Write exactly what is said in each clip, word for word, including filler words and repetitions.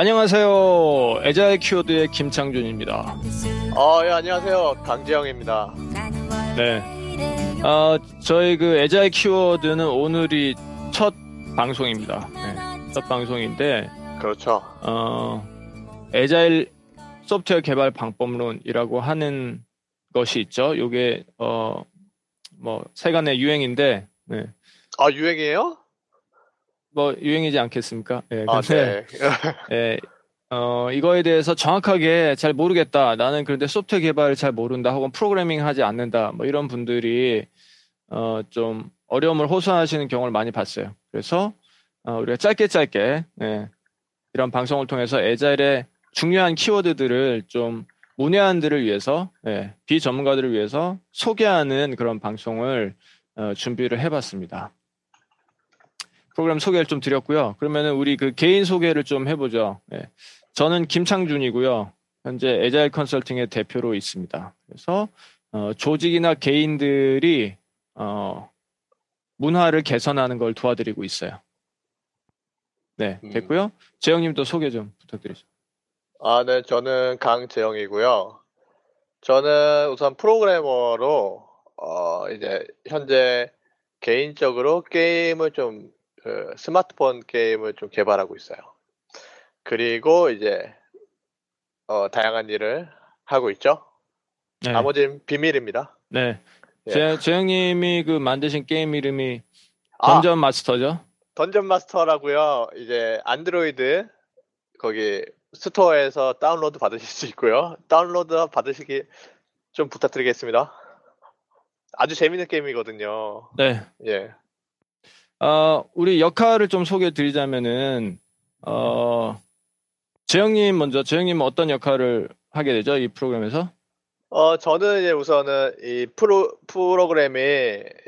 안녕하세요. 애자의 키워드의 김창준입니다. 어, 예, 안녕하세요. 강재영입니다. 네. 아, 저희 그 애자의 키워드는 오늘이 첫 방송입니다. 네. 첫 방송인데. 그렇죠. 어, 애자일 소프트웨어 개발 방법론이라고 하는 것이 있죠. 요게, 어, 뭐, 세간의 유행인데. 네. 아, 유행이에요? 뭐 유행이지 않겠습니까? 예, 아, 근데, 네. 예, 어, 이거에 대해서 정확하게 잘 모르겠다. 나는 그런데 소프트웨어 개발을 잘 모른다. 혹은 프로그래밍 하지 않는다. 뭐 이런 분들이 어, 좀 어려움을 호소하시는 경우를 많이 봤어요. 그래서 어, 우리가 짧게 짧게 예, 이런 방송을 통해서 애자일의 중요한 키워드들을 좀 문외한들을 위해서 예, 비전문가들을 위해서 소개하는 그런 방송을 어, 준비를 해봤습니다. 프로그램 소개를 좀 드렸고요. 그러면은 우리 그 개인 소개를 좀 해보죠. 예. 저는 김창준이고요. 현재 애자일 컨설팅의 대표로 있습니다. 그래서 어, 조직이나 개인들이 어, 문화를 개선하는 걸 도와드리고 있어요. 네, 됐고요. 음. 재영님도 소개 좀 부탁드리죠. 아, 네, 저는 강재영이고요. 저는 우선 프로그래머로 어, 이제 현재 개인적으로 게임을 좀 그 스마트폰 게임을 좀 개발하고 있어요. 그리고 이제 어, 다양한 일을 하고 있죠. 네. 나머지는 비밀입니다. 네. 예. 재영님이 그 만드신 게임 이름이 던전 아, 마스터죠? 던전 마스터라고요. 이제 안드로이드 거기 스토어에서 다운로드 받으실 수 있고요. 다운로드 받으시기 좀 부탁드리겠습니다. 아주 재밌는 게임이거든요. 네. 예. 어, 우리 역할을 좀 소개 드리자면은, 어, 재영님 먼저, 재영님은 어떤 역할을 하게 되죠? 이 프로그램에서? 어, 저는 이제 우선은 이 프로, 프로그램이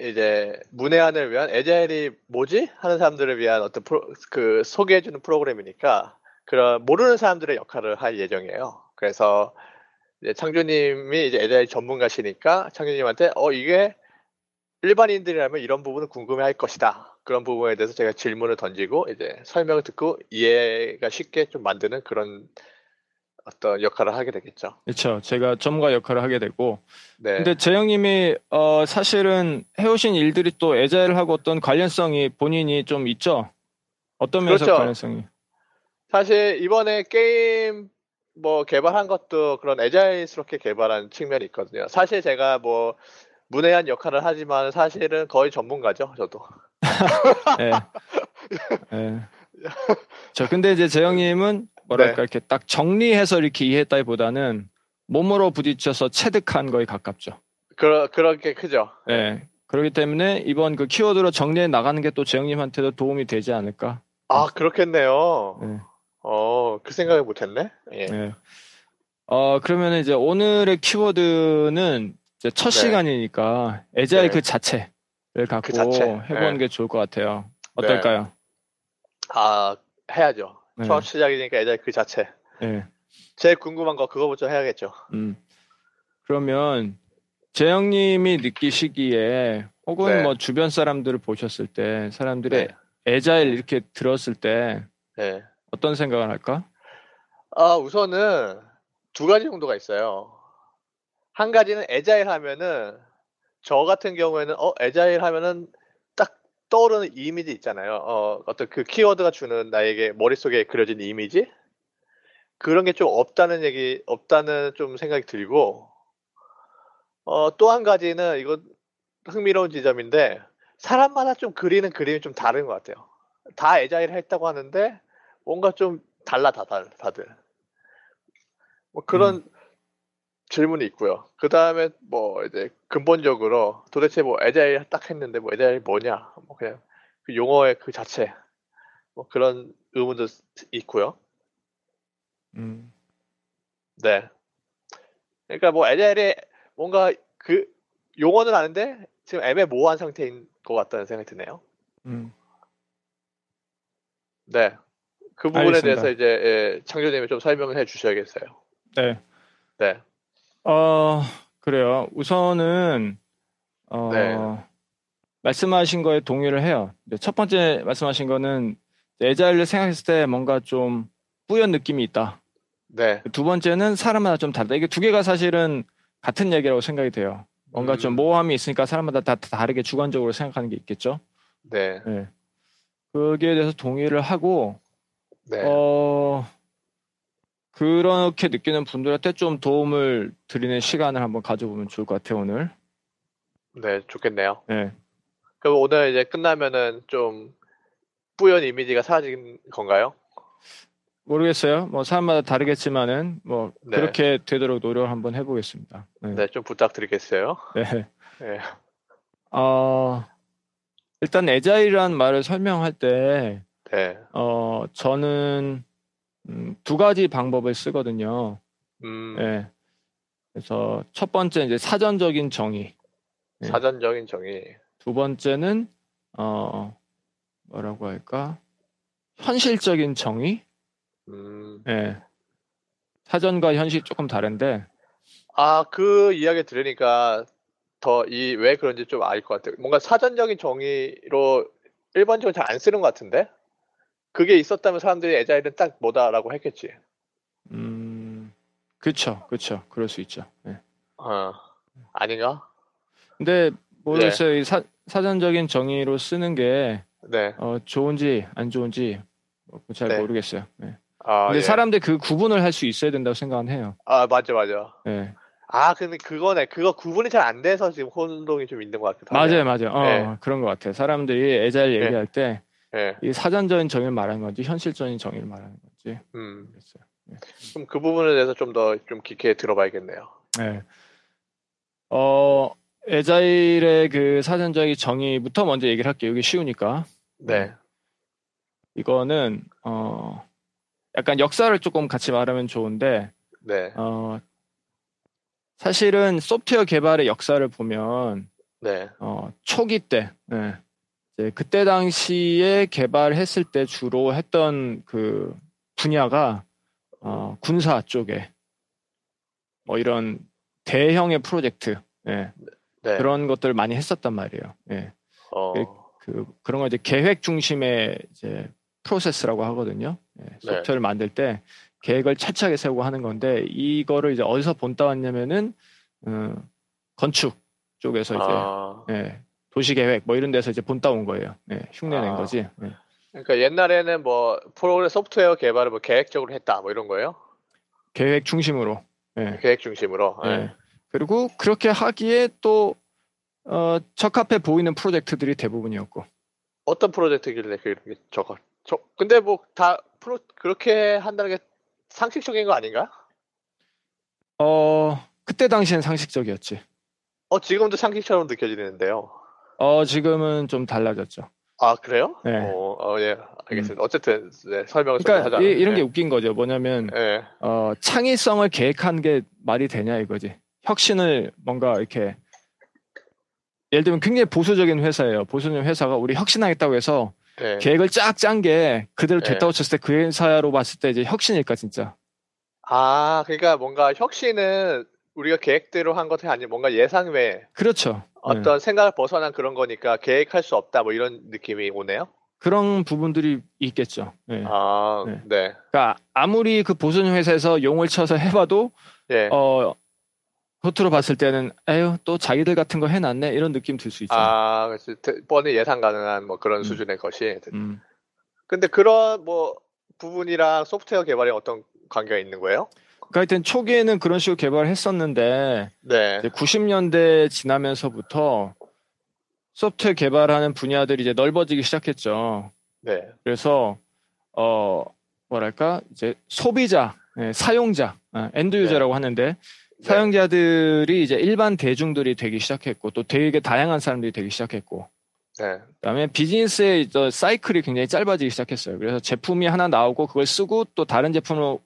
이제 문외한을 위한 애자일이 뭐지? 하는 사람들을 위한 어떤 프로, 그 소개해주는 프로그램이니까 그런 모르는 사람들의 역할을 할 예정이에요. 그래서 이제 창조님이 이제 애자일 전문가시니까 창조님한테 어, 이게 일반인들이라면 이런 부분을 궁금해할 것이다. 그런 부분에 대해서 제가 질문을 던지고 이제 설명을 듣고 이해가 쉽게 좀 만드는 그런 어떤 역할을 하게 되겠죠. 그렇죠. 제가 전문가 역할을 하게 되고. 네. 근데 재영님이 어, 사실은 해오신 일들이 또 애자일하고 어떤 관련성이 본인이 좀 있죠. 어떤 면에서 그렇죠. 관련성이? 사실 이번에 게임 뭐 개발한 것도 그런 애자일스럽게 개발한 측면이 있거든요. 사실 제가 뭐 문외한 역할을 하지만 사실은 거의 전문가죠, 저도. 네. 네. 저 근데 이제 재영님은 뭐랄까 네. 이렇게 딱 정리해서 이렇게 이해했다기보다는 몸으로 부딪혀서 체득한 거에 가깝죠. 그러 그렇게 크죠. 네. 그렇기 때문에 이번 그 키워드로 정리해 나가는 게 또 재영님한테도 도움이 되지 않을까. 아 그렇겠네요. 네. 어, 그 생각을 못했네. 예. 네. 어 그러면 이제 오늘의 키워드는 이제 첫 네. 시간이니까 애자일 네. 그 자체를 갖고 그 자체. 해보는 네. 게 좋을 것 같아요. 어떨까요? 네. 아 해야죠. 네. 처음 시작이니까 애자일 그 자체. 네. 제일 궁금한 거 그거부터 해야겠죠. 음. 그러면 재영님이 느끼시기에 혹은 네. 뭐 주변 사람들을 보셨을 때 사람들의 네. 애자일 이렇게 들었을 때 네. 어떤 생각을 할까? 아 우선은 두 가지 정도가 있어요. 한 가지는 애자일 하면은 저 같은 경우에는 어 애자일 하면은 딱 떠오르는 이미지 있잖아요. 어 어떤 그 키워드가 주는 나에게 머릿속에 그려진 이미지 그런 게 좀 없다는 얘기 없다는 좀 생각이 들고 어 또 한 가지는 이건 흥미로운 지점인데 사람마다 좀 그리는 그림이 좀 다른 것 같아요. 다 애자일 했다고 하는데 뭔가 좀 달라 다 다들 뭐 그런 음. 질문이 있고요. 그 다음에 뭐 이제 근본적으로 도대체 뭐 애자일 딱 했는데 뭐 애자일 뭐냐, 뭐 그냥 그 용어의 그 자체 뭐 그런 의문도 있고요. 음, 네. 그러니까 뭐 애자일이 뭔가 그 용어는 아는데 지금 애매모호한 상태인 것 같다는 생각이 드네요. 음, 네. 그 부분에 알겠습니다. 대해서 이제 예, 창조님이 좀 설명을 해주셔야겠어요. 네, 네. 어 그래요. 우선은 어, 네. 말씀하신 거에 동의를 해요. 첫 번째 말씀하신 거는 애자일을 생각했을 때 뭔가 좀 뿌연 느낌이 있다. 네. 두 번째는 사람마다 좀 다르다. 이게 두 개가 사실은 같은 얘기라고 생각이 돼요. 뭔가 음. 좀 모호함이 있으니까 사람마다 다 다르게 주관적으로 생각하는 게 있겠죠. 네. 네. 거기에 대해서 동의를 하고, 네. 어, 그렇게 느끼는 분들한테 좀 도움을 드리는 시간을 한번 가져보면 좋을 것 같아요, 오늘. 네, 좋겠네요. 네. 그럼 오늘 이제 끝나면은 좀 뿌연 이미지가 사라진 건가요? 모르겠어요. 뭐 사람마다 다르겠지만은 뭐 네. 그렇게 되도록 노력을 한번 해보겠습니다. 네, 네, 좀 부탁드리겠어요. 네. 네. 어, 일단 애자일이라는 말을 설명할 때, 네. 어, 저는 음, 두 가지 방법을 쓰거든요. 음. 네. 그래서 첫 번째 이제 사전적인 정의. 네. 사전적인 정의. 두 번째는 어, 뭐라고 할까? 현실적인 정의. 음. 네. 사전과 현실이 조금 다른데. 아, 그 이야기 들으니까 더 이 왜 그런지 좀 알 것 같아요. 뭔가 사전적인 정의로 일반적으로 잘 안 쓰는 것 같은데? 그게 있었다면 사람들이 애자일은 딱 뭐다라고 했겠지. 음, 그쵸, 그쵸. 그럴 수 있죠. 네. 어, 아닌가? 근데 모르겠어요. 네. 사, 사전적인 정의로 쓰는 게 네. 어, 좋은지 안 좋은지 잘 네. 모르겠어요. 네. 아, 근데 예. 사람들 그 구분을 할 수 있어야 된다고 생각은 해요. 아, 맞아, 맞아. 네. 아, 근데 그거네. 그거 구분이 잘 안 돼서 지금 혼동이 좀 있는 것 같아요. 맞아요, 맞아요. 어, 네. 그런 것 같아요. 사람들이 애자일 얘기할 네. 때 네. 이 사전적인 정의를 말하는 건지 현실적인 정의를 말하는 건지. 음. 모르겠어요. 네. 그럼 그 부분에 대해서 좀 더 좀 깊게 들어봐야겠네요. 네. 어, 애자일의 그 사전적인 정의부터 먼저 얘기를 할게요. 이게 쉬우니까. 네. 네. 이거는 어. 약간 역사를 조금 같이 말하면 좋은데, 네. 어, 사실은 소프트웨어 개발의 역사를 보면, 네. 어, 초기 때, 네. 이제 그때 당시에 개발했을 때 주로 했던 그 분야가 어, 군사 쪽에 뭐 이런 대형의 프로젝트, 네. 네. 그런 것들을 많이 했었단 말이에요. 네. 어. 그, 그런 걸 이제 계획 중심의 이제 프로세스라고 하거든요. 네, 소프트웨어를 네. 만들 때 계획을 차차하게 세우고 하는 건데 이거를 이제 어디서 본따 왔냐면은 음, 건축 쪽에서 아. 이제 네, 도시 계획 뭐 이런 데서 이제 본따 온 거예요. 네, 흉내낸 아. 거지. 네. 그러니까 옛날에는 뭐 프로그램 소프트웨어 개발을 뭐 계획적으로 했다 뭐 이런 거예요? 계획 중심으로. 네. 계획 중심으로. 네. 네. 그리고 그렇게 하기에 또 어, 적합해 보이는 프로젝트들이 대부분이었고. 어떤 프로젝트길래 그렇게 적합? 저 근데 뭐 다 프로 그렇게 한다는 게 상식적인 거 아닌가? 어 그때 당시엔 상식적이었지. 어 지금도 상식처럼 느껴지는데요. 어 지금은 좀 달라졌죠. 아 그래요? 네. 어, 어 예. 알겠습니다. 음. 어쨌든 네, 설명을 그러니까 좀 하자. 이, 이런 게 네. 웃긴 거죠. 뭐냐면 네. 어, 창의성을 계획한 게 말이 되냐 이거지. 혁신을 뭔가 이렇게 예를 들면 굉장히 보수적인 회사예요. 보수적인 회사가 우리 혁신하겠다고 해서 네. 계획을 쫙 짠 게 그대로 됐다고 네. 쳤을 때 그 회사로 봤을 때 이제 혁신일까 진짜? 아 그러니까 뭔가 혁신은 우리가 계획대로 한 것이 아니고 뭔가 예상 외에 그렇죠. 어떤 네. 생각을 벗어난 그런 거니까 계획할 수 없다 뭐 이런 느낌이 오네요. 그런 부분들이 있겠죠. 네. 아 네. 네. 그러니까 아무리 그 보수적인 회사에서 용을 쳐서 해봐도 네. 어. 겉으로 봤을 때는 에휴 또 자기들 같은 거 해놨네 이런 느낌 들 수 있죠. 아, 그렇지. 뻔히 예상 가능한 뭐 그런 음. 수준의 것이. 음. 근데 그런 뭐 부분이랑 소프트웨어 개발에 어떤 관계가 있는 거예요? 그러니까 하여튼 초기에는 그런 식으로 개발했었는데 네. 구십 년대 지나면서부터 소프트웨어 개발하는 분야들이 이제 넓어지기 시작했죠. 네. 그래서 어 뭐랄까 이제 소비자, 네, 사용자, 엔드 유저라고 네. 하는데. 사용자들이 이제 일반 대중들이 되기 시작했고 또 되게 다양한 사람들이 되기 시작했고 네. 그다음에 비즈니스의 이제 사이클이 굉장히 짧아지기 시작했어요. 그래서 제품이 하나 나오고 그걸 쓰고 또 다른 제품으로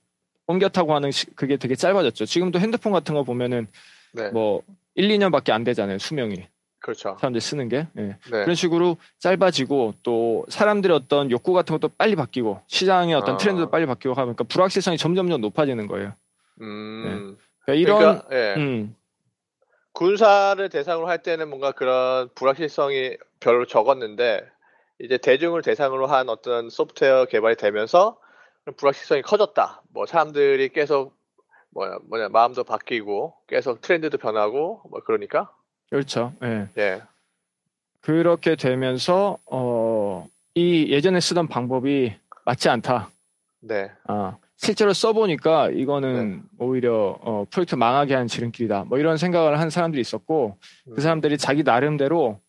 옮겨 타고 하는 시, 그게 되게 짧아졌죠. 지금도 핸드폰 같은 거 보면은 네. 뭐 일, 이 년밖에 안 되잖아요. 수명이. 그렇죠. 사람들이 쓰는 게. 네. 네. 그런 식으로 짧아지고 또 사람들의 어떤 욕구 같은 것도 빨리 바뀌고 시장의 어떤 아. 트렌드도 빨리 바뀌고 하니까 불확실성이 점점점 높아지는 거예요. 음. 네. 이런 그러니까, 예. 음. 군사를 대상으로 할 때는 뭔가 그런 불확실성이 별로 적었는데 이제 대중을 대상으로 한 어떤 소프트웨어 개발이 되면서 불확실성이 커졌다. 뭐 사람들이 계속 뭐냐, 뭐냐 마음도 바뀌고 계속 트렌드도 변하고 뭐 그러니까. 그렇죠. 예. 예. 그렇게 되면서 어, 이 예전에 쓰던 방법이 맞지 않다. 네. 아 실제로 써보니까 이거는 네. 오히려 어, 프로젝트 망하게 하는 지름길이다. 뭐 이런 생각을 한 사람들이 있었고 음. 그 사람들이 자기 나름대로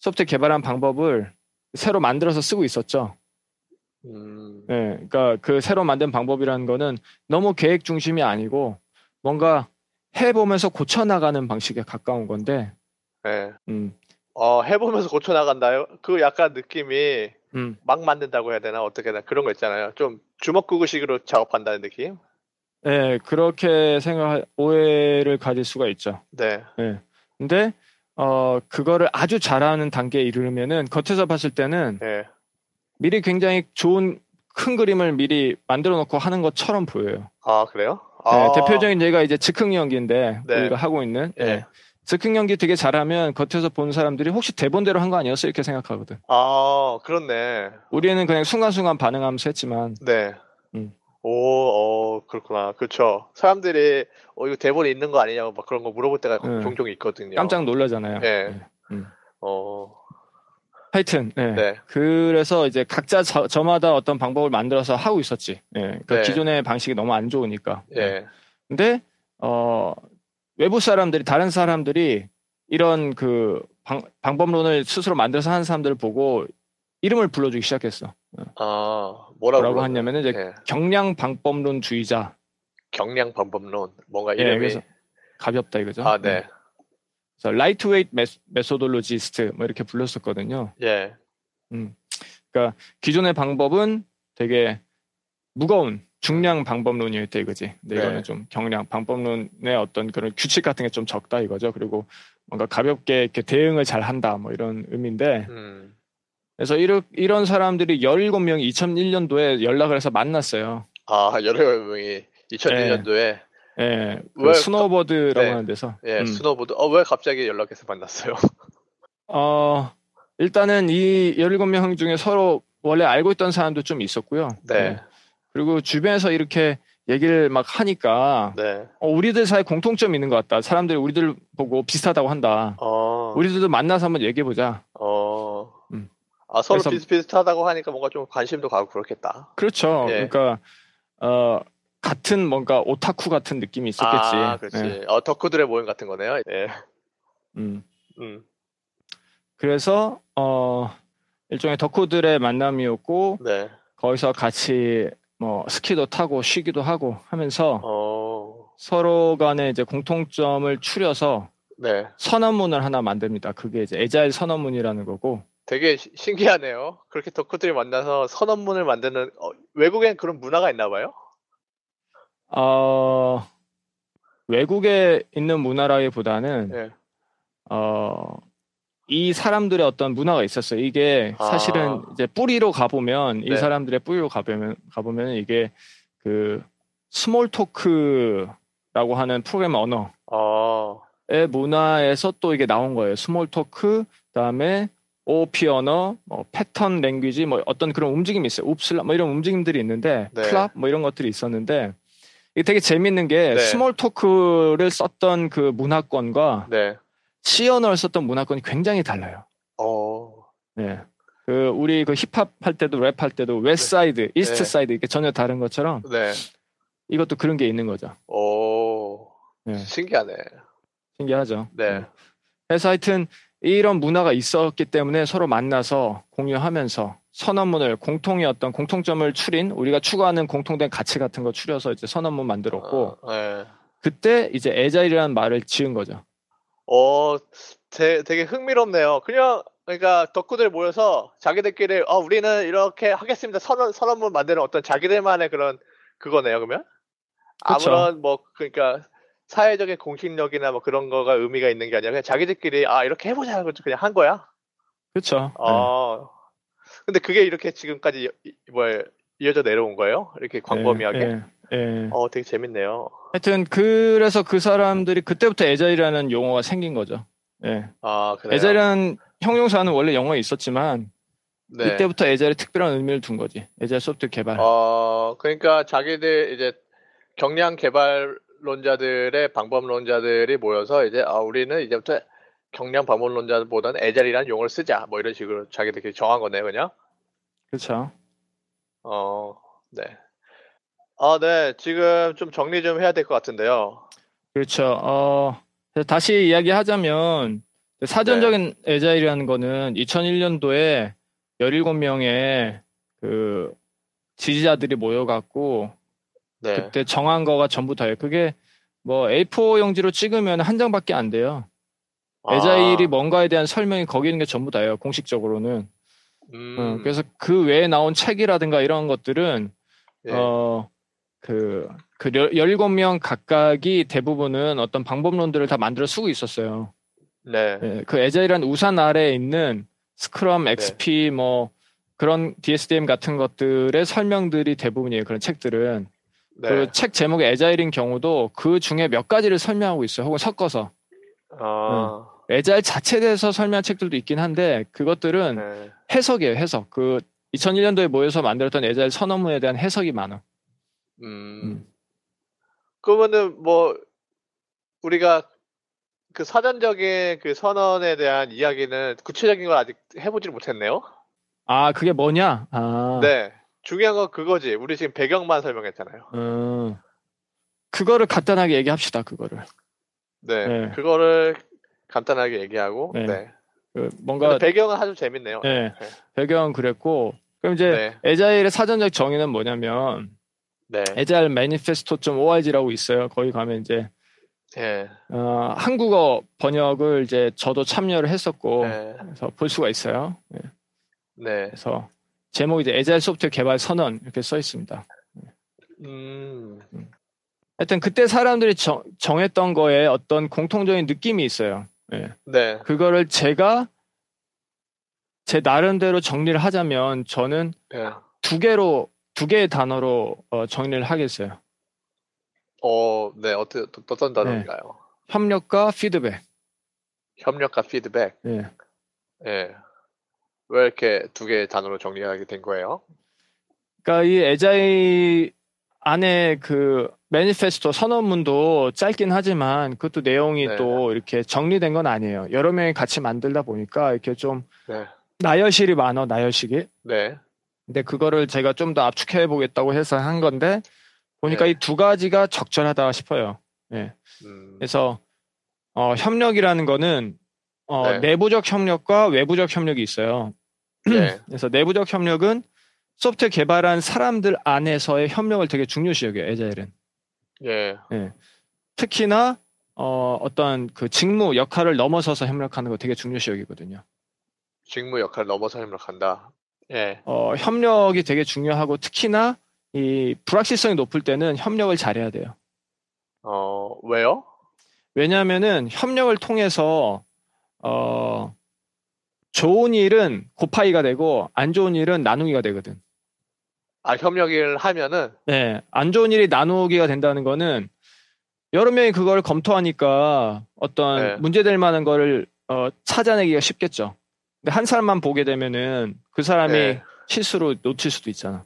소프트웨어 개발한 방법을 새로 만들어서 쓰고 있었죠. 음. 네, 그러니까 그 새로 만든 방법이라는 거는 너무 계획 중심이 아니고 뭔가 해보면서 고쳐 나가는 방식에 가까운 건데. 네. 음. 어 해보면서 고쳐 나간다요. 그 약간 느낌이 음. 막 만든다고 해야 되나 어떻게나 그런 거 있잖아요. 좀 주먹구구식으로 작업한다는 느낌. 네, 그렇게 생각 오해를 가질 수가 있죠. 네. 네. 근데 어 그거를 아주 잘하는 단계에 이르면은 겉에서 봤을 때는. 네. 미리 굉장히 좋은 큰 그림을 미리 만들어 놓고 하는 것처럼 보여요. 아, 그래요? 아~ 네, 대표적인 얘가 이제 즉흥 연기인데, 네. 우리가 하고 있는. 네. 네. 즉흥 연기 되게 잘하면 겉에서 본 사람들이 혹시 대본대로 한 거 아니었어? 이렇게 생각하거든. 아, 그렇네. 우리는 그냥 순간순간 반응하면서 했지만. 네. 음. 오, 어, 그렇구나. 그렇죠. 사람들이, 어, 이거 대본에 있는 거 아니냐고 막 그런 거 물어볼 때가 네. 종종 있거든요. 깜짝 놀라잖아요. 네. 네. 음. 어. 하여튼 네. 네. 그래서 이제 각자 저, 저마다 어떤 방법을 만들어서 하고 있었지. 네. 그러니까 네. 기존의 방식이 너무 안 좋으니까. 네. 네. 근데 어, 외부 사람들이 다른 사람들이 이런 그 방, 방법론을 스스로 만들어서 하는 사람들을 보고 이름을 불러주기 시작했어. 아 뭐라고, 뭐라고 하냐면 이제 네. 경량 방법론주의자. 경량 방법론 뭔가 이름이 네, 그래서 가볍다 이거죠. 아 네. 네. 라이트웨이트 메소돌로지스트 뭐 이렇게 불렀었거든요. 예. 음. 그러니까 기존의 방법은 되게 무거운 중량 방법론이었다 이거지. 근데 네. 이거는 좀 경량 방법론의 어떤 그런 규칙 같은 게 좀 적다 이거죠. 그리고 뭔가 가볍게 이렇게 대응을 잘 한다 뭐 이런 의미인데. 음. 그래서 이런 이런 사람들이 열일곱 명이 이천일 년도에 연락을 해서 만났어요. 아, 열일곱 명이 이천일 년도에 네. 예, 그 스노우보드라고 네. 하는 데서. 예, 음. 스노우보드. 어, 왜 갑자기 연락해서 만났어요? 어, 일단은 이 열일곱 명 중에 서로 원래 알고 있던 사람도 좀 있었고요. 네. 네. 그리고 주변에서 이렇게 얘기를 막 하니까, 네. 어, 우리들 사이에 공통점이 있는 것 같다. 사람들이 우리들 보고 비슷하다고 한다. 어. 우리들도 만나서 한번 얘기해보자. 어. 음. 아, 서로 그래서, 비슷비슷하다고 하니까 뭔가 좀 관심도 가고 그렇겠다. 그렇죠. 예. 그러니까, 어, 같은 뭔가 오타쿠 같은 느낌이 있었겠지. 아, 그렇지. 네. 어, 덕후들의 모임 같은 거네요. 네. 음. 음. 그래서 어 일종의 덕후들의 만남이었고, 네. 거기서 같이 뭐 스키도 타고 쉬기도 하고 하면서 오. 서로 간에 이제 공통점을 추려서 네. 선언문을 하나 만듭니다. 그게 이제 에자일 선언문이라는 거고. 되게 신기하네요. 그렇게 덕후들이 만나서 선언문을 만드는 어, 외국엔 그런 문화가 있나봐요. 어, 외국에 있는 문화라기보다는 네. 어, 이 사람들의 어떤 문화가 있었어요. 이게 아. 사실은 이제 뿌리로 가보면 네. 이 사람들의 뿌리로 가보면 가보면 이게 그 스몰 토크라고 하는 프로그램 언어의 아. 문화에서 또 이게 나온 거예요. 스몰 토크, 그다음에 오오피 언어, 뭐 패턴 랭귀지, 뭐 어떤 그런 움직임이 있어요. 웁슬라 뭐 이런 움직임들이 있는데 네. 클랍 뭐 이런 것들이 있었는데. 이게 되게 재밌는 게 네. 스몰 토크를 썼던 그 문화권과 네. C 언어를 썼던 문화권이 굉장히 달라요. 어. 네. 그 우리 그 힙합 할 때도 랩 할 때도 웨스트 사이드, 네. 이스트 네. 사이드 이게 전혀 다른 것처럼 네. 이것도 그런 게 있는 거죠. 오. 네. 신기하네. 신기하죠. 네. 네. 그래서 하여튼 이런 문화가 있었기 때문에 서로 만나서 공유하면서 선언문을 공통의 어떤 공통점을 추린 우리가 추구하는 공통된 가치 같은 거 추려서 이제 선언문 만들었고 어, 네. 그때 이제 에자일이라는 말을 지은 거죠. 어, 되, 되게 흥미롭네요. 그냥 그러니까 덕후들 모여서 자기들끼리 어, 우리는 이렇게 하겠습니다. 선언 선언문 만드는 어떤 자기들만의 그런 그거네요. 그러면 그쵸. 아무런 뭐 그러니까 사회적인 공식력이나 뭐 그런 거가 의미가 있는 게 아니라 그냥 자기들끼리 아 이렇게 해보자 하고 그냥 한 거야. 그렇죠. 어. 네. 근데 그게 이렇게 지금까지 뭐 이어져 내려온 거예요? 이렇게 광범위하게? 예, 예, 예. 어, 되게 재밌네요. 하여튼 그래서 그 사람들이 그때부터 에자일이라는 용어가 생긴 거죠. 예. 아, 그래요? 에자일이라는 형용사는 원래 영어에 있었지만 네. 이때부터 에잘에 특별한 의미를 둔 거지. 에잘 소프트 개발. 어, 그러니까 자기들 이제 경량 개발론자들의 방법론자들이 모여서 이제 아, 우리는 이제부터 경량 방법론자보다는 에잘이라는 용어를 쓰자. 뭐 이런 식으로 자기들끼리 정한 거네, 그냥. 그렇죠. 어, 네. 아, 네. 지금 좀 정리 좀 해야 될 것 같은데요. 그렇죠. 어, 다시 이야기하자면 사전적인 네. 에자일이라는 거는 이천일 년도에 열일곱 명의 그 지지자들이 모여갖고 네. 그때 정한 거가 전부 다예요. 그게 뭐 에이포 용지로 찍으면 한 장밖에 안 돼요. 아. 에자일이 뭔가에 대한 설명이 거기 있는 게 전부 다예요. 공식적으로는. 음. 어, 그래서 그 외에 나온 책이라든가 이런 것들은 예. 어, 그, 그 열일곱 명 각각이 대부분은 어떤 방법론들을 다 만들어 쓰고 있었어요. 네. 예, 그 에자일한 우산 아래에 있는 스크럼, 엑스피, 네. 뭐 그런 디에스디엠 같은 것들의 설명들이 대부분이에요. 그런 책들은. 네. 그 책 제목이 에자일인 경우도 그 중에 몇 가지를 설명하고 있어요. 혹은 섞어서. 아. 음. 에자일 자체에 대해서 설명한 책들도 있긴 한데 그것들은 네. 해석이에요. 해석. 그 이천일 년도에 모여서 만들었던 에자일 선언문에 대한 해석이 많아. 음. 음. 그러면은 뭐 우리가 그 사전적인 그 선언에 대한 이야기는 구체적인 걸 아직 해보질 못했네요. 아, 그게 뭐냐? 아. 네. 중요한 건 그거지. 우리 지금 배경만 설명했잖아요. 음. 그거를 간단하게 얘기합시다. 그거를. 네. 네. 그거를 간단하게 얘기하고. 네. 네. 그 뭔가 배경은 아주 재밌네요. 네. 네. 배경은 그랬고. 그럼 이제 네. 에자일의 사전적 정의는 뭐냐면 네. 에자일 매니페스토 닷 오알지라고 있어요. 거기 가면 이제 예. 어, 한국어 번역을 이제 저도 참여를 했었고 네. 그래서 볼 수가 있어요. 예. 네. 그래서 제목이 이제 에자일 소프트웨어 개발 선언 이렇게 써 있습니다. 음. 하여튼 그때 사람들이 정, 정했던 거에 어떤 공통적인 느낌이 있어요. 예. 네. 그거를 제가 제 나름대로 정리를 하자면 저는 예. 두 개로 두 개의 단어로 어, 정리를 하겠어요. 어, 네, 어떤, 어떤 단어인가요? 네. 협력과 피드백. 협력과 피드백? 예. 네. 네. 왜 이렇게 두 개의 단어로 정리하게 된 거예요? 그니까 이 에자일 안에 그 매니페스토 선언문도 짧긴 하지만 그것도 내용이 네. 또 이렇게 정리된 건 아니에요. 여러 명이 같이 만들다 보니까 이렇게 좀 네. 나열실이 많아, 나열식이. 네. 근데 그거를 제가 좀 더 압축해보겠다고 해서 한 건데 보니까 네. 이 두 가지가 적절하다 싶어요. 네. 음. 그래서 어, 협력이라는 거는 어, 네. 내부적 협력과 외부적 협력이 있어요. 네. 그래서 내부적 협력은 소프트웨어 개발한 사람들 안에서의 협력을 되게 중요시 여겨요. 에자일은. 예. 네. 특히나 어, 어떤 그 직무 역할을 넘어서서 협력하는 거 되게 중요시 여기거든요. 직무 역할을 넘어서 협력한다. 예. 어, 협력이 되게 중요하고 특히나 이 불확실성이 높을 때는 협력을 잘해야 돼요. 어, 왜요? 왜냐하면은 협력을 통해서 어, 좋은 일은 곱하기가 되고 안 좋은 일은 나누기가 되거든. 아, 협력을 하면은? 네, 안 좋은 일이 나누기가 된다는 거는 여러 명이 그걸 검토하니까 어떤 네. 문제될 만한 거를 어, 찾아내기가 쉽겠죠. 근데 한 사람만 보게 되면은 그 사람이 네. 실수로 놓칠 수도 있잖아.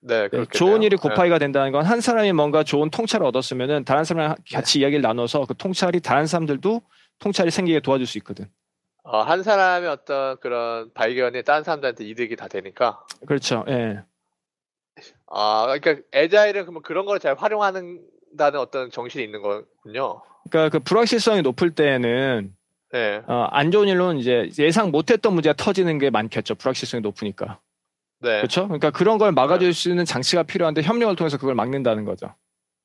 네, 그렇게 좋은 일이 곱하기가 된다는 건 한 사람이 뭔가 좋은 통찰을 얻었으면은 다른 사람이랑 같이 네. 이야기를 나눠서 그 통찰이 다른 사람들도 통찰이 생기게 도와줄 수 있거든. 어, 한 사람의 어떤 그런 발견이 다른 사람들한테 이득이 다 되니까. 그렇죠. 예. 아, 그러니까 에자일은 그러면 그런 걸 잘 활용한다는 어떤 정신이 있는 거군요. 그러니까 그 불확실성이 높을 때에는 네. 어, 안 좋은 일로는 이제 예상 못했던 문제가 터지는 게 많겠죠. 불확실성이 높으니까. 네. 그렇죠? 그러니까 그런 걸 막아줄 네. 수 있는 장치가 필요한데 협력을 통해서 그걸 막는다는 거죠.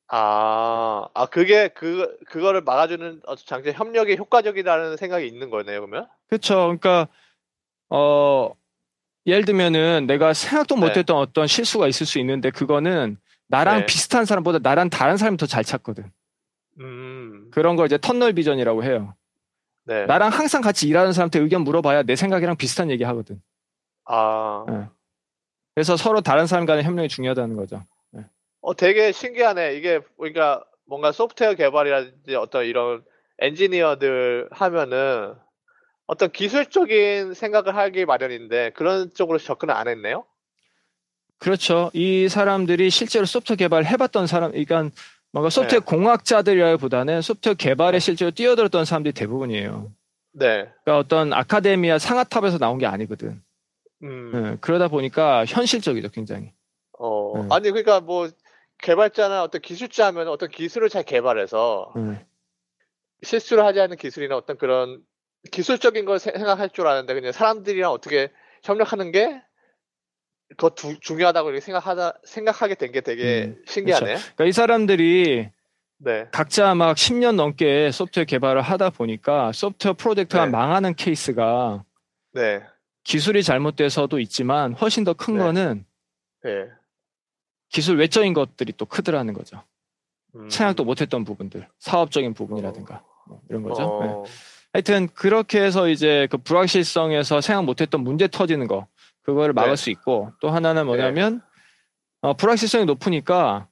아, 아 그게 그 그거를 막아주는 장치 협력이 효과적이라는 생각이 있는 거네요, 그러면? 그렇죠. 그러니까 어 예를 들면은 내가 생각도 못했던 네. 어떤 실수가 있을 수 있는데 그거는 나랑 네. 비슷한 사람보다 나랑 다른 사람이 더 잘 찾거든. 음. 그런 걸 이제 터널 비전이라고 해요. 네. 나랑 항상 같이 일하는 사람한테 의견 물어봐야 내 생각이랑 비슷한 얘기 하거든. 아. 네. 그래서 서로 다른 사람 간의 협력이 중요하다는 거죠. 네. 어, 되게 신기하네. 이게 그러니까 뭔가 소프트웨어 개발이라든지 어떤 이런 엔지니어들 하면은 어떤 기술적인 생각을 하기 마련인데 그런 쪽으로 접근을 안 했네요? 그렇죠. 이 사람들이 실제로 소프트 개발 해봤던 사람, 그러니까 뭔가 소프트웨어 네. 공학자들이라기보다는 소프트웨어 개발에 실제로 뛰어들었던 사람들이 대부분이에요. 네. 그러니까 어떤 아카데미아 상아탑에서 나온 게 아니거든. 음. 네. 그러다 보니까 현실적이죠, 굉장히. 어. 네. 아니 그러니까 뭐 개발자나 어떤 기술자 하면 어떤 기술을 잘 개발해서 네. 실수를 하지 않는 기술이나 어떤 그런 기술적인 걸 생각할 줄 아는데 그냥 사람들이랑 어떻게 협력하는 게 더 중요하다고 이렇게 생각하다 생각하게 된 게 되게 음, 신기하네. 그렇죠. 그러니까 이 사람들이 네. 각자 막 십 년 넘게 소프트웨어 개발을 하다 보니까 소프트웨어 프로젝트가 네. 망하는 케이스가 네. 기술이 잘못돼서도 있지만 훨씬 더 큰 네. 거는 네. 기술 외적인 것들이 또 크더라는 거죠. 음. 생각도 못했던 부분들, 사업적인 부분이라든가 어. 이런 거죠. 어. 네. 하여튼 그렇게 해서 이제 그 불확실성에서 생각 못했던 문제 터지는 거 그거를 막을 네. 수 있고 또 하나는 뭐냐면 네. 어, 불확실성이 높으니까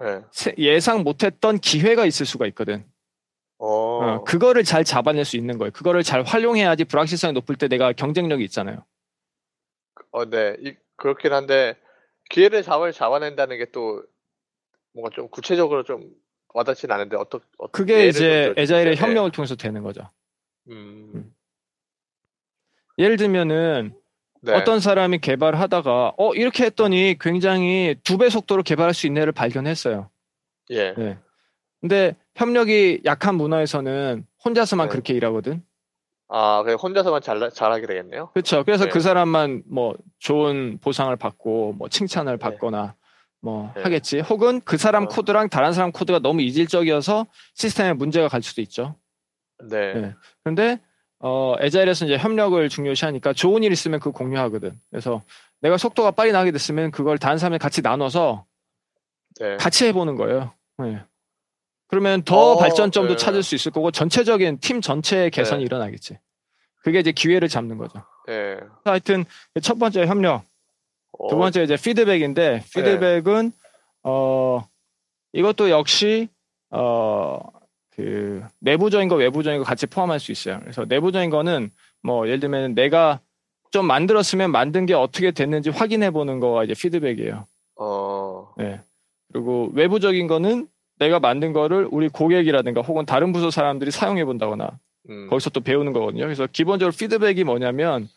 네. 세, 예상 못했던 기회가 있을 수가 있거든. 어, 그거를 잘 잡아낼 수 있는 거예요. 그거를 잘 활용해야지 불확실성이 높을 때 내가 경쟁력이 있잖아요. 어, 네, 이, 그렇긴 한데 기회를 잘 잡아낸다는 게 또 뭔가 좀 구체적으로 좀 와닿진 않은데 어떻 어떻 그게 이제 에자일의 네. 혁명을 통해서 되는 거죠. 음. 음. 예를 들면은. 네. 어떤 사람이 개발하다가 어 이렇게 했더니 굉장히 두 배 속도로 개발할 수 있네를 발견했어요. 예. 네. 근데 협력이 약한 문화에서는 혼자서만 네. 그렇게 일하거든. 아, 그냥 혼자서만 잘 잘하게 되겠네요. 그렇죠. 그래서 네. 그 사람만 뭐 좋은 보상을 받고 뭐 칭찬을 받거나 뭐 네. 하겠지. 혹은 그 사람 어. 코드랑 다른 사람 코드가 너무 이질적이어서 시스템에 문제가 갈 수도 있죠. 네. 네. 근데 어, 에자일에서 이제 협력을 중요시하니까 좋은 일 있으면 그거 공유하거든. 그래서 내가 속도가 빨리 나게 됐으면 그걸 다른 사람이 같이 나눠서 네. 같이 해보는 거예요. 네. 그러면 더 어, 발전점도 네. 찾을 수 있을 거고 전체적인 팀 전체의 개선이 네. 일어나겠지. 그게 이제 기회를 잡는 거죠. 네. 하여튼 첫 번째 협력, 어. 두 번째 이제 피드백인데 피드백은 네. 어, 이것도 역시 어. 그 내부적인 거 외부적인 거 같이 포함할 수 있어요. 그래서 내부적인 거는 뭐 예를 들면 내가 좀 만들었으면 만든 게 어떻게 됐는지 확인해 보는 거가 이제 피드백이에요. 어. 네. 그리고 외부적인 거는 내가 만든 거를 우리 고객이라든가 혹은 다른 부서 사람들이 사용해 본다거나 음. 거기서 또 배우는 거거든요. 그래서 기본적으로 피드백이 뭐냐면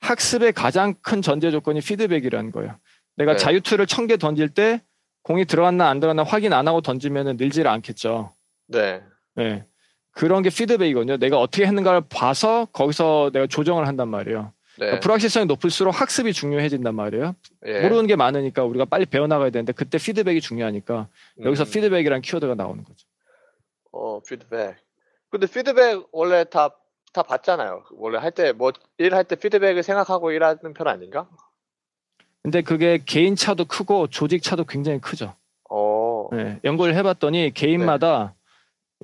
학습의 가장 큰 전제 조건이 피드백이라는 거예요. 내가 네. 자유투를 천 개 던질 때 공이 들어갔나 안 들어갔나 확인 안 하고 던지면은 늘질 않겠죠. 네. 네. 그런 게 피드백이거든요. 내가 어떻게 했는가를 봐서 거기서 내가 조정을 한단 말이에요. 네. 그러니까 불확실성이 높을수록 학습이 중요해진단 말이에요. 예. 모르는 게 많으니까 우리가 빨리 배워나가야 되는데 그때 피드백이 중요하니까 음. 여기서 피드백이라는 키워드가 나오는 거죠. 어, 피드백. 근데 피드백 원래 다, 다 받잖아요. 원래 할 때, 뭐, 일할 때 피드백을 생각하고 일하는 편 아닌가? 근데 그게 개인 차도 크고 조직 차도 굉장히 크죠. 어. 네. 연구를 해봤더니 개인마다 네.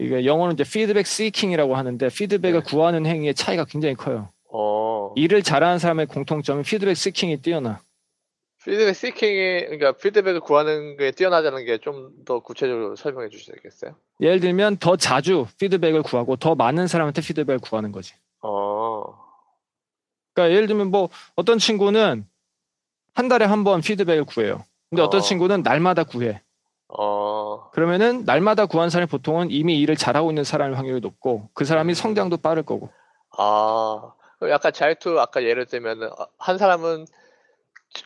이게 영어는 이제 피드백 시킹이라고 하는데 피드백을 네. 구하는 행위의 차이가 굉장히 커요. 어. 일을 잘하는 사람의 공통점은 피드백 시킹이 뛰어나. 피드백 시킹이 그러니까 피드백을 구하는 게 뛰어나다는 게 좀 더 구체적으로 설명해 주시겠어요? 예를 들면 더 자주 피드백을 구하고 더 많은 사람한테 피드백을 구하는 거지. 어. 그러니까 예를 들면 뭐 어떤 친구는 한 달에 한 번 피드백을 구해요. 근데 어. 어떤 친구는 날마다 구해. 어. 그러면은 날마다 구한 사람이 보통은 이미 일을 잘하고 있는 사람일 확률이 높고 그 사람이 성장도 빠를 거고. 아, 약간 자유투 아까 예를 들면 한 사람은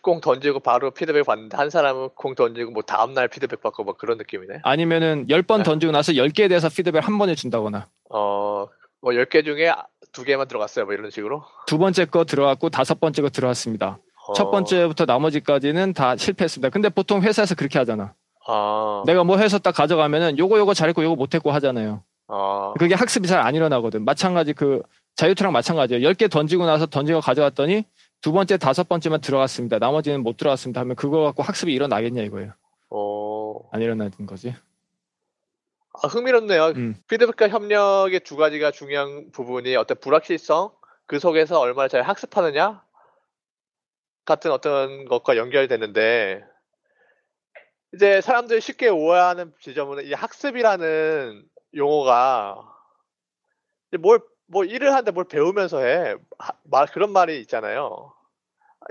공 던지고 바로 피드백 받는데 한 사람은 공 던지고 뭐 다음 날 피드백 받고 막 그런 느낌이네. 아니면은 열 번 네. 던지고 나서 열 개에 대해서 피드백 한 번에 준다거나. 어, 뭐 열 개 중에 두 개만 들어갔어요, 뭐 이런 식으로. 두 번째 거 들어갔고 다섯 번째 거 들어왔습니다. 어. 첫 번째부터 나머지까지는 다 실패했습니다. 근데 보통 회사에서 그렇게 하잖아. 아. 내가 뭐 해서 딱 가져가면은 요거 요거 잘했고 요거 못했고 하잖아요. 아. 그게 학습이 잘 안 일어나거든. 마찬가지 그 자유투랑 마찬가지예요. 열 개 던지고 나서 던지고 가져갔더니 두 번째 다섯 번째만 들어갔습니다. 나머지는 못 들어갔습니다 하면 그거 갖고 학습이 일어나겠냐 이거예요. 오. 안 일어나는 거지. 아, 흥미롭네요. 음. 피드백과 협력의 두 가지가 중요한 부분이 어떤 불확실성 그 속에서 얼마나 잘 학습하느냐 같은 어떤 것과 연결되는데 이제 사람들이 쉽게 오해하는 지점은 이 학습이라는 용어가 뭘, 뭐 일을 하는데 뭘 배우면서 해. 하, 말, 그런 말이 있잖아요.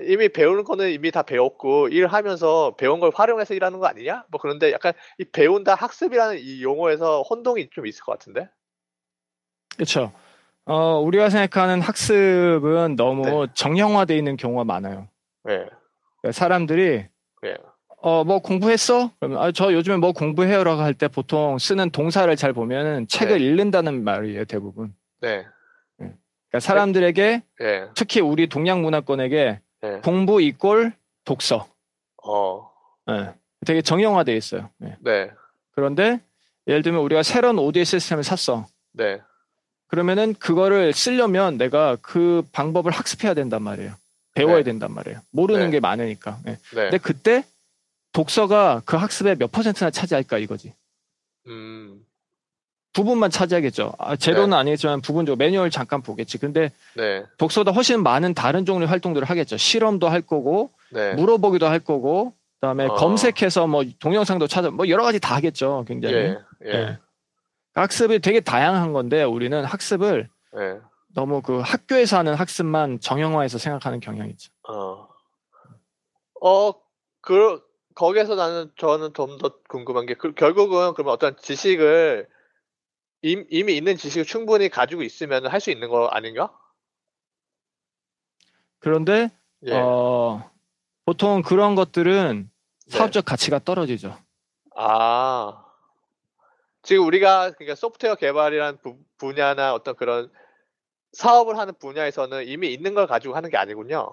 이미 배우는 거는 이미 다 배웠고 일하면서 배운 걸 활용해서 일하는 거 아니냐? 뭐 그런데 약간 이 배운다, 학습이라는 이 용어에서 혼동이 좀 있을 것 같은데? 그렇죠. 어, 우리가 생각하는 학습은 너무 네. 정형화되어 있는 경우가 많아요. 네. 그러니까 사람들이 네. 어, 뭐 공부했어? 그러면 아, 저 요즘에 뭐 공부해요라고 할 때 보통 쓰는 동사를 잘 보면 책을 네. 읽는다는 말이에요, 대부분. 네. 네. 그러니까 사람들에게 네. 특히 우리 동양 문화권에게 네. 공부 이꼴 독서. 어. 네. 되게 정형화되어 있어요. 네. 네. 그런데 예를 들면 우리가 새로운 오디오 시스템을 샀어. 네. 그러면은 그거를 쓰려면 내가 그 방법을 학습해야 된단 말이에요. 배워야 네. 된단 말이에요. 모르는 네. 게 많으니까. 네. 네. 근데 그때 독서가 그 학습의 몇 퍼센트나 차지할까 이거지. 음. 부분만 차지하겠죠. 아, 제로는 네. 아니겠지만 부분적으로 매뉴얼 잠깐 보겠지. 근데 네. 독서보다 훨씬 많은 다른 종류의 활동들을 하겠죠. 실험도 할 거고, 네. 물어보기도 할 거고, 그다음에 어. 검색해서 뭐 동영상도 찾아, 뭐 여러 가지 다 하겠죠. 굉장히. 예. 예. 네. 학습이 되게 다양한 건데 우리는 학습을 예. 너무 그 학교에서 하는 학습만 정형화해서 생각하는 경향이 있죠. 어. 어, 그 거기에서 나는 저는 좀 더 궁금한 게 그, 결국은 그러면 어떤 지식을 이미 있는 지식을 충분히 가지고 있으면 할 수 있는 거 아닌가? 그런데 예. 어, 보통 그런 것들은 사업적 네. 가치가 떨어지죠. 아, 지금 우리가 그러니까 소프트웨어 개발이란 부, 분야나 어떤 그런 사업을 하는 분야에서는 이미 있는 걸 가지고 하는 게 아니군요.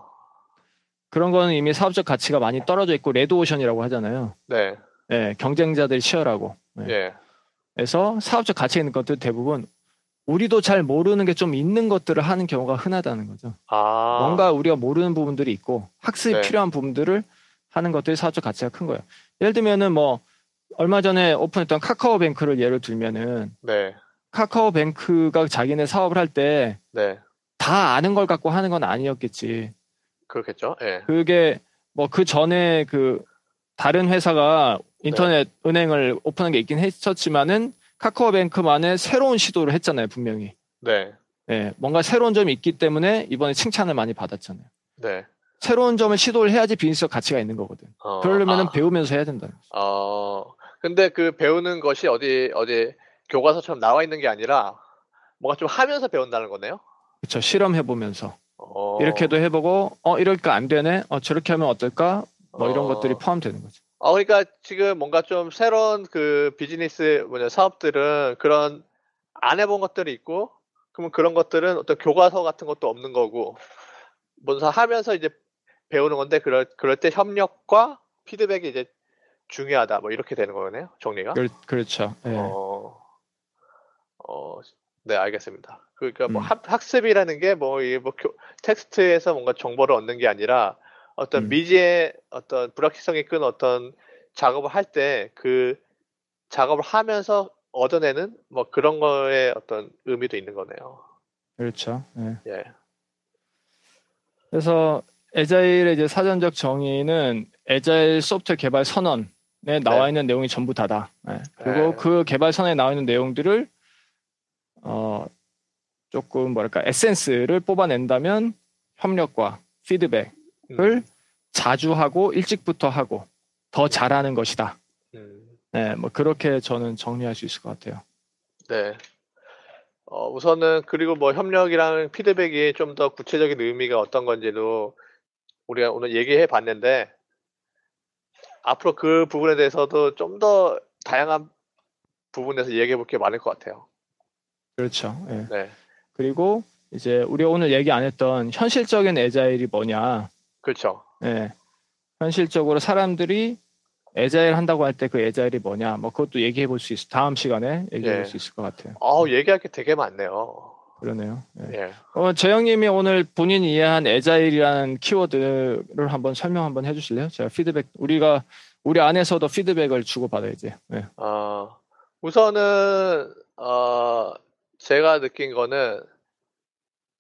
그런 거는 이미 사업적 가치가 많이 떨어져 있고 레드오션이라고 하잖아요. 네. 네, 경쟁자들이 치열하고. 네. 예. 그래서 사업적 가치 있는 것들 대부분 우리도 잘 모르는 게 좀 있는 것들을 하는 경우가 흔하다는 거죠. 아. 뭔가 우리가 모르는 부분들이 있고 학습이 네. 필요한 부분들을 하는 것들이 사업적 가치가 큰 거예요. 예를 들면은 뭐 얼마 전에 오픈했던 카카오뱅크를 예를 들면은 네. 카카오뱅크가 자기네 사업을 할 때 네. 다 아는 걸 갖고 하는 건 아니었겠지. 그렇겠죠. 예. 그게 뭐 그 전에 그 다른 회사가 인터넷 네. 은행을 오픈한 게 있긴 했었지만은 카카오뱅크만의 새로운 시도를 했잖아요, 분명히. 네. 네, 뭔가 새로운 점이 있기 때문에 이번에 칭찬을 많이 받았잖아요. 네. 새로운 점을 시도를 해야지 비즈니스적 가치가 있는 거거든. 어, 그러려면은 아. 배우면서 해야 된다. 어. 근데 그 배우는 것이 어디 어디 교과서처럼 나와 있는 게 아니라 뭔가 좀 하면서 배운다는 거네요. 그렇죠. 실험해 보면서. 어. 이렇게도 해보고, 어 이럴까 안 되네. 어 저렇게 하면 어떨까? 뭐 이런 어. 것들이 포함되는 거죠. 어, 그러니까 지금 뭔가 좀 새로운 그 비즈니스 뭐냐 사업들은 그런 안 해본 것들이 있고, 그러면 그런 것들은 어떤 교과서 같은 것도 없는 거고, 뭔가 하면서 이제 배우는 건데 그럴 그럴 때 협력과 피드백이 이제 중요하다. 뭐 이렇게 되는 거네요, 정리가. 그, 그렇죠. 네. 어, 어, 네 알겠습니다. 그러니까 뭐 음. 학, 학습이라는 게 뭐 이게 뭐 교, 텍스트에서 뭔가 정보를 얻는 게 아니라 어떤 음. 미지의 어떤 불확실성이 큰 어떤 작업을 할 때 그 작업을 하면서 얻어내는 뭐 그런 거에 어떤 의미도 있는 거네요. 그렇죠. 네. 예. 그래서 애자일의 이제 사전적 정의는 애자일 소프트웨어 개발 선언에 네. 나와 있는 내용이 전부 다다. 네. 그리고 네. 그 개발 선언에 나와 있는 내용들을 어 조금 뭐랄까 에센스를 뽑아낸다면 협력과 피드백을 음. 자주 하고 일찍부터 하고 더 잘하는 것이다. 음. 네, 뭐 그렇게 저는 정리할 수 있을 것 같아요. 네. 어, 우선은 그리고 뭐 협력이랑 피드백이 좀 더 구체적인 의미가 어떤 건지도 우리가 오늘 얘기해 봤는데 앞으로 그 부분에 대해서도 좀 더 다양한 부분에서 얘기해 볼 게 많을 것 같아요. 그렇죠. 예. 네. 그리고 이제 우리가 오늘 얘기 안 했던 현실적인 애자일이 뭐냐. 그렇죠. 예. 현실적으로 사람들이 애자일 한다고 할 때 그 애자일이 뭐냐. 뭐 그것도 얘기해 볼 수 있어. 다음 시간에 얘기해 볼 수 예. 있을 것 같아요. 아, 얘기할 게 되게 많네요. 그러네요. 예. 예. 어, 재영님이 오늘 본인 이해한 애자일이라는 키워드를 한번 설명 한번 해주실래요? 제가 피드백 우리가 우리 안에서도 피드백을 주고 받아야지. 예. 어, 우선은 어. 제가 느낀 거는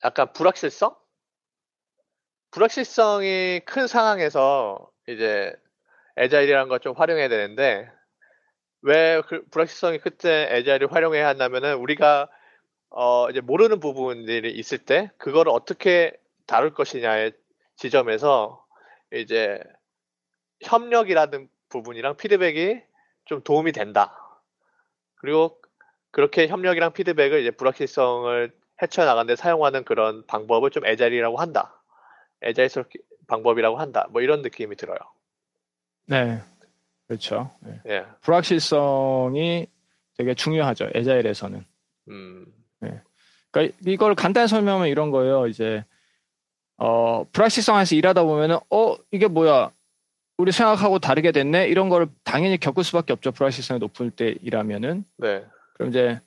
약간 불확실성? 불확실성이 큰 상황에서 이제 애자일이라는 걸 좀 활용해야 되는데 왜 그 불확실성이 그때 애자일을 활용해야 한다면은 우리가 어, 이제 모르는 부분들이 있을 때 그거를 어떻게 다룰 것이냐의 지점에서 이제 협력이라는 부분이랑 피드백이 좀 도움이 된다. 그리고 그렇게 협력이랑 피드백을 이제 불확실성을 헤쳐나가는 데 사용하는 그런 방법을 좀 애자리라고 한다. 애자리 방법이라고 한다. 뭐 이런 느낌이 들어요. 네. 그렇죠. 네. 예. 불확실성이 되게 중요하죠. 애자일에서는. 음. 네. 그러니까 이걸 간단히 설명하면 이런 거예요. 이제 어, 불확실성 안에서 일하다 보면은 어, 이게 뭐야? 우리 생각하고 다르게 됐네. 이런 거를 당연히 겪을 수밖에 없죠. 불확실성이 높을 때 일하면은. 네. 그럼 이제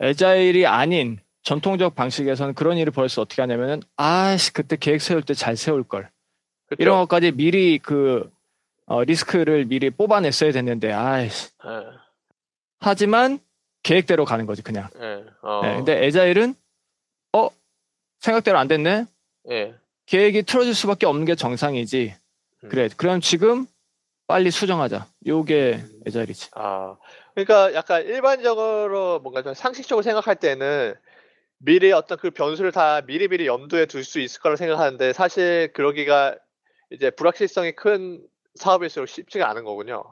애자일이 아닌 전통적 방식에서는 그런 일을 벌써 어떻게 하냐면은 아씨 그때 계획 세울 때 잘 세울 걸. 그쵸? 이런 것까지 미리 그 어, 리스크를 미리 뽑아냈어야 됐는데 아이씨. 네. 하지만 계획대로 가는 거지 그냥. 네. 어. 네, 근데 애자일은 어 생각대로 안 됐네. 네. 계획이 틀어질 수밖에 없는 게 정상이지. 음. 그래. 그럼 지금 빨리 수정하자. 요게 애자일이지. 아 그러니까 약간 일반적으로 뭔가 좀 상식적으로 생각할 때는. 미리 어떤 그 변수를 다 미리미리 염두에 둘 수 있을 거라고 생각하는데 사실 그러기가 이제 불확실성이 큰 사업일수록 쉽지가 않은 거군요.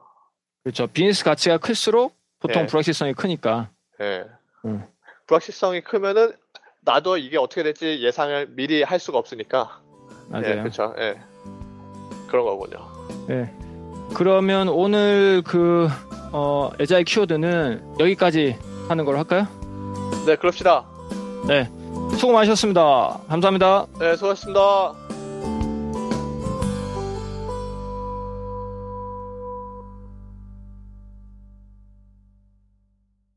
그렇죠. 비즈니스 가치가 클수록 보통 네. 불확실성이 크니까. 네. 음. 불확실성이 크면은 나도 이게 어떻게 될지 예상을 미리 할 수가 없으니까. 맞아요. 네, 그렇죠. 예. 네. 그런 거군요. 네. 그러면 오늘 그 어, 애자일 키워드는 여기까지 하는 걸로 할까요? 네, 그럽시다. 네, 수고 많으셨습니다. 감사합니다. 네, 수고하셨습니다.